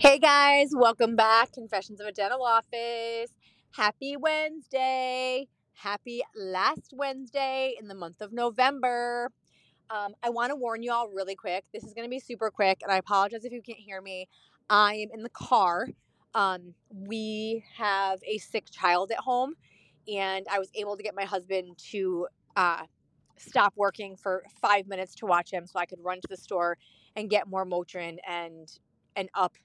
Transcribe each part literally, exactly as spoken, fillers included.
Hey guys, welcome back. Confessions of a Dental Office. Happy Wednesday. Happy last Wednesday in the month of November. Um, I want to warn you all really quick. This is going to be super quick, and I apologize if you can't hear me. I am in the car. Um, we have a sick child at home, and I was able to get my husband to uh, stop working for five minutes to watch him so I could run to the store and get more Motrin and and up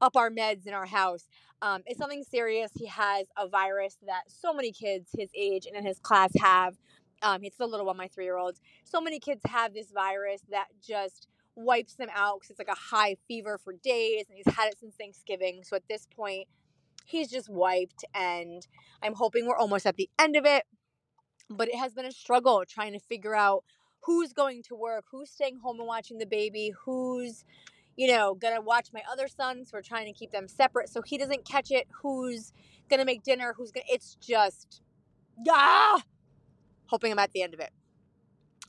up our meds in our house. Um, it's something serious. He has a virus that so many kids his age and in his class have. Um, it's the little one, my three-year-old. So many kids have this virus that just wipes them out because it's like a high fever for days, and he's had it since Thanksgiving. So at this point, he's just wiped, and I'm hoping we're almost at the end of it. But it has been a struggle trying to figure out who's going to work, who's staying home and watching the baby, who's, you know, going to watch my other son. So we're trying to keep them separate so he doesn't catch it. Who's going to make dinner? Who's going to, it's just, ah, hoping I'm at the end of it.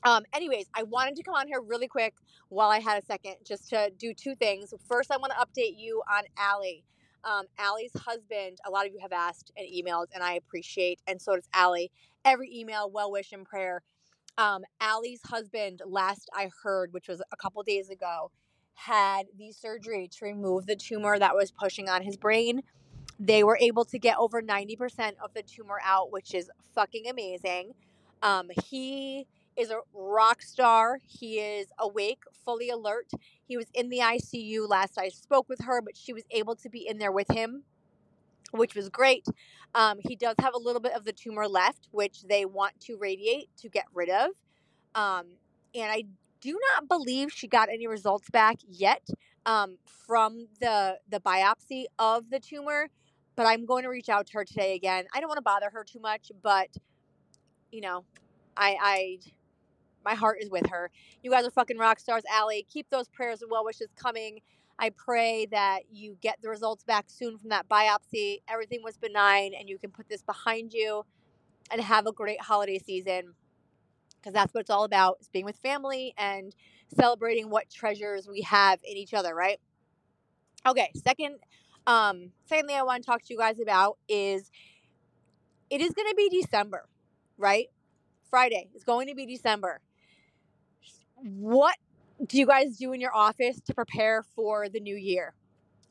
Um, anyways, I wanted to come on here really quick while I had a second just to do two things. First, I want to update you on Allie. Um, Allie's husband, a lot of you have asked and emailed, and I appreciate, and so does Allie. Every email, well wish and prayer. Um, Allie's husband, last I heard, which was a couple days ago, had the surgery to remove the tumor that was pushing on his brain. They were able to get over ninety percent of the tumor out, which is fucking amazing. Um, he is a rock star. He is awake, fully alert. He was in the I C U last I spoke with her, but she was able to be in there with him, which was great. Um, he does have a little bit of the tumor left, which they want to radiate to get rid of. Um, and I do not believe she got any results back yet um, from the the biopsy of the tumor, but I'm going to reach out to her today again. I don't want to bother her too much, but, you know, I, I my heart is with her. You guys are fucking rock stars, Allie. Keep those prayers and well wishes coming. I pray that you get the results back soon from that biopsy. Everything was benign, and you can put this behind you and have a great holiday season. Because that's what it's all about, is being with family and celebrating what treasures we have in each other, right? Okay, second, um, second thing I want to talk to you guys about is it is going to be December, right? Friday is going to be December. What do you guys do in your office to prepare for the new year?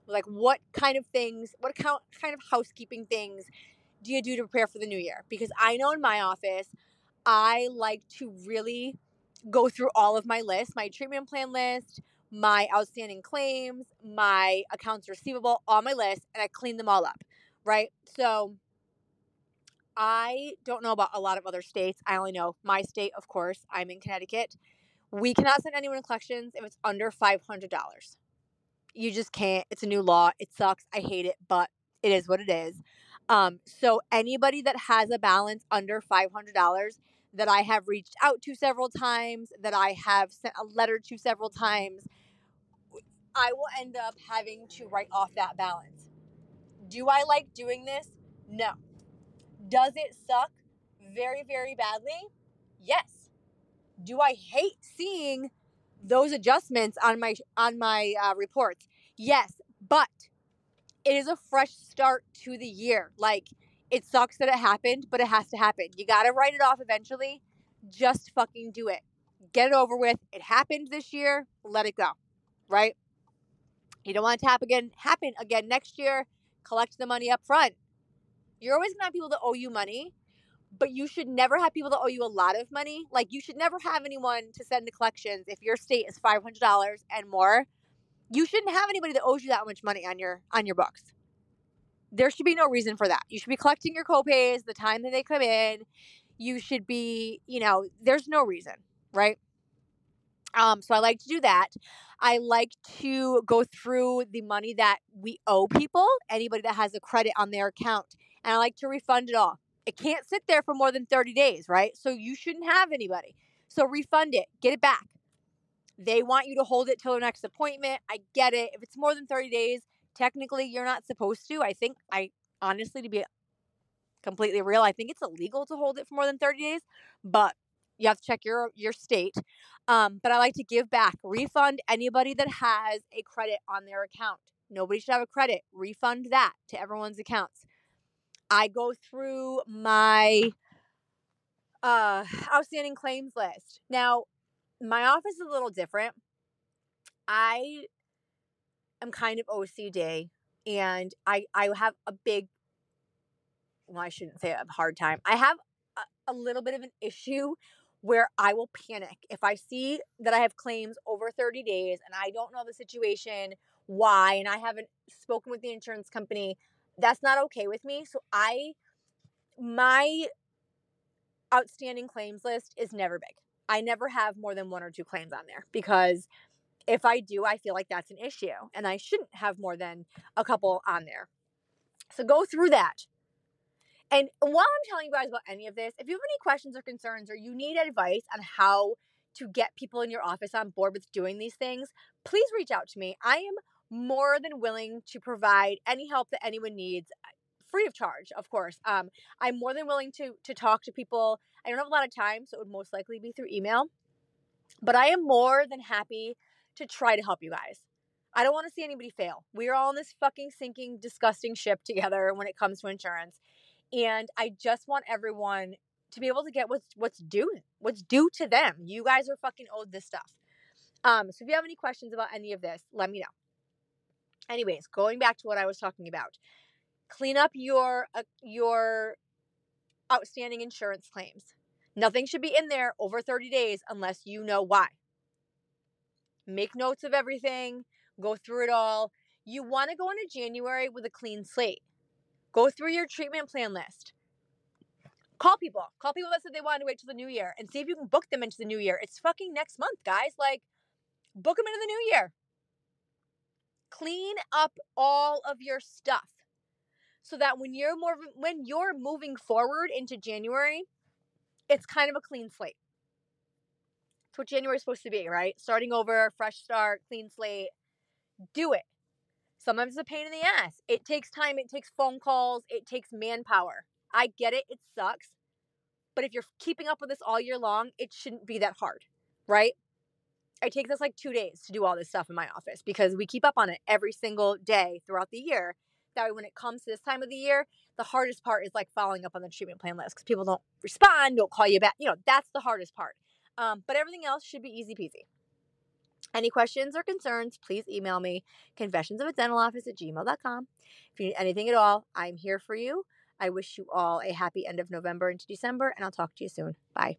Like, what kind of things, what kind of housekeeping things do you do to prepare for the new year? Because I know in my office, I like to really go through all of my lists, my treatment plan list, my outstanding claims, my accounts receivable, all my lists, and I clean them all up, right? So I don't know about a lot of other states. I only know my state, of course. I'm in Connecticut. We cannot send anyone to collections if it's under five hundred dollars. You just can't. It's a new law. It sucks. I hate it, but it is what it is. Um, so anybody that has a balance under five hundred dollars that I have reached out to several times, that I have sent a letter to several times, I will end up having to write off that balance. Do I like doing this? No. Does it suck very, very badly? Yes. Do I hate seeing those adjustments on my, on my uh, reports? Yes, but it is a fresh start to the year. Like, it sucks that it happened, but it has to happen. You got to write it off eventually. Just fucking do it. Get it over with. It happened this year. Let it go, right? You don't want it to happen again, happen again next year. Collect the money up front. You're always going to have people that owe you money, but you should never have people that owe you a lot of money. Like, you should never have anyone to send to collections if your state is five hundred dollars and more. You shouldn't have anybody that owes you that much money on your on your books. There should be no reason for that. You should be collecting your copays the time that they come in. You should be, you know, there's no reason, right? Um, so I like to do that. I like to go through the money that we owe people, anybody that has a credit on their account, and I like to refund it all. It can't sit there for more than thirty days, right? So you shouldn't have anybody. So refund it. Get it back. They want you to hold it till their next appointment. I get it. If it's more than thirty days, technically you're not supposed to. I think I honestly, to be completely real, I think it's illegal to hold it for more than thirty days, but you have to check your, your state. Um, but I like to give back, refund anybody that has a credit on their account. Nobody should have a credit. Refund that to everyone's accounts. I go through my uh, outstanding claims list. Now, my office is a little different. I am kind of O C D, and I, I have a big, well, I shouldn't say a hard time. I have a, a little bit of an issue where I will panic. If I see that I have claims over thirty days and I don't know the situation, why, and I haven't spoken with the insurance company, that's not okay with me. So I, my outstanding claims list is never big. I never have more than one or two claims on there, because if I do, I feel like that's an issue and I shouldn't have more than a couple on there. So go through that. And while I'm telling you guys about any of this, if you have any questions or concerns, or you need advice on how to get people in your office on board with doing these things, please reach out to me. I am more than willing to provide any help that anyone needs, free of charge, of course. Um, I'm more than willing to, to talk to people. I don't have a lot of time, so it would most likely be through email. But I am more than happy to try to help you guys. I don't want to see anybody fail. We are all in this fucking sinking, disgusting ship together when it comes to insurance. And I just want everyone to be able to get what's what's due, what's due to them. You guys are fucking owed this stuff. Um, so if you have any questions about any of this, let me know. Anyways, going back to what I was talking about, clean up your uh, your outstanding insurance claims. Nothing should be in there over thirty days unless you know why. Make notes of everything. Go through it all. You want to go into January with a clean slate. Go through your treatment plan list. Call people. Call people that said they wanted to wait till the new year and see if you can book them into the new year. It's fucking next month, guys. Like, book them into the new year. Clean up all of your stuff so that when you're more when you're moving forward into January, it's kind of a clean slate. That's what January is supposed to be, right? Starting over, fresh start, clean slate. Do it. Sometimes it's a pain in the ass. It takes time. It takes phone calls. It takes manpower. I get it. It sucks. But if you're keeping up with this all year long, it shouldn't be that hard, right? It takes us like two days to do all this stuff in my office because we keep up on it every single day throughout the year. That way, when it comes to this time of the year, the hardest part is like following up on the treatment plan list because people don't respond, don't call you back. You know, that's the hardest part. Um, but everything else should be easy peasy. Any questions or concerns, please email me, confessions of a dental office at gmail dot com. If you need anything at all, I'm here for you. I wish you all a happy end of November into December, and I'll talk to you soon. Bye.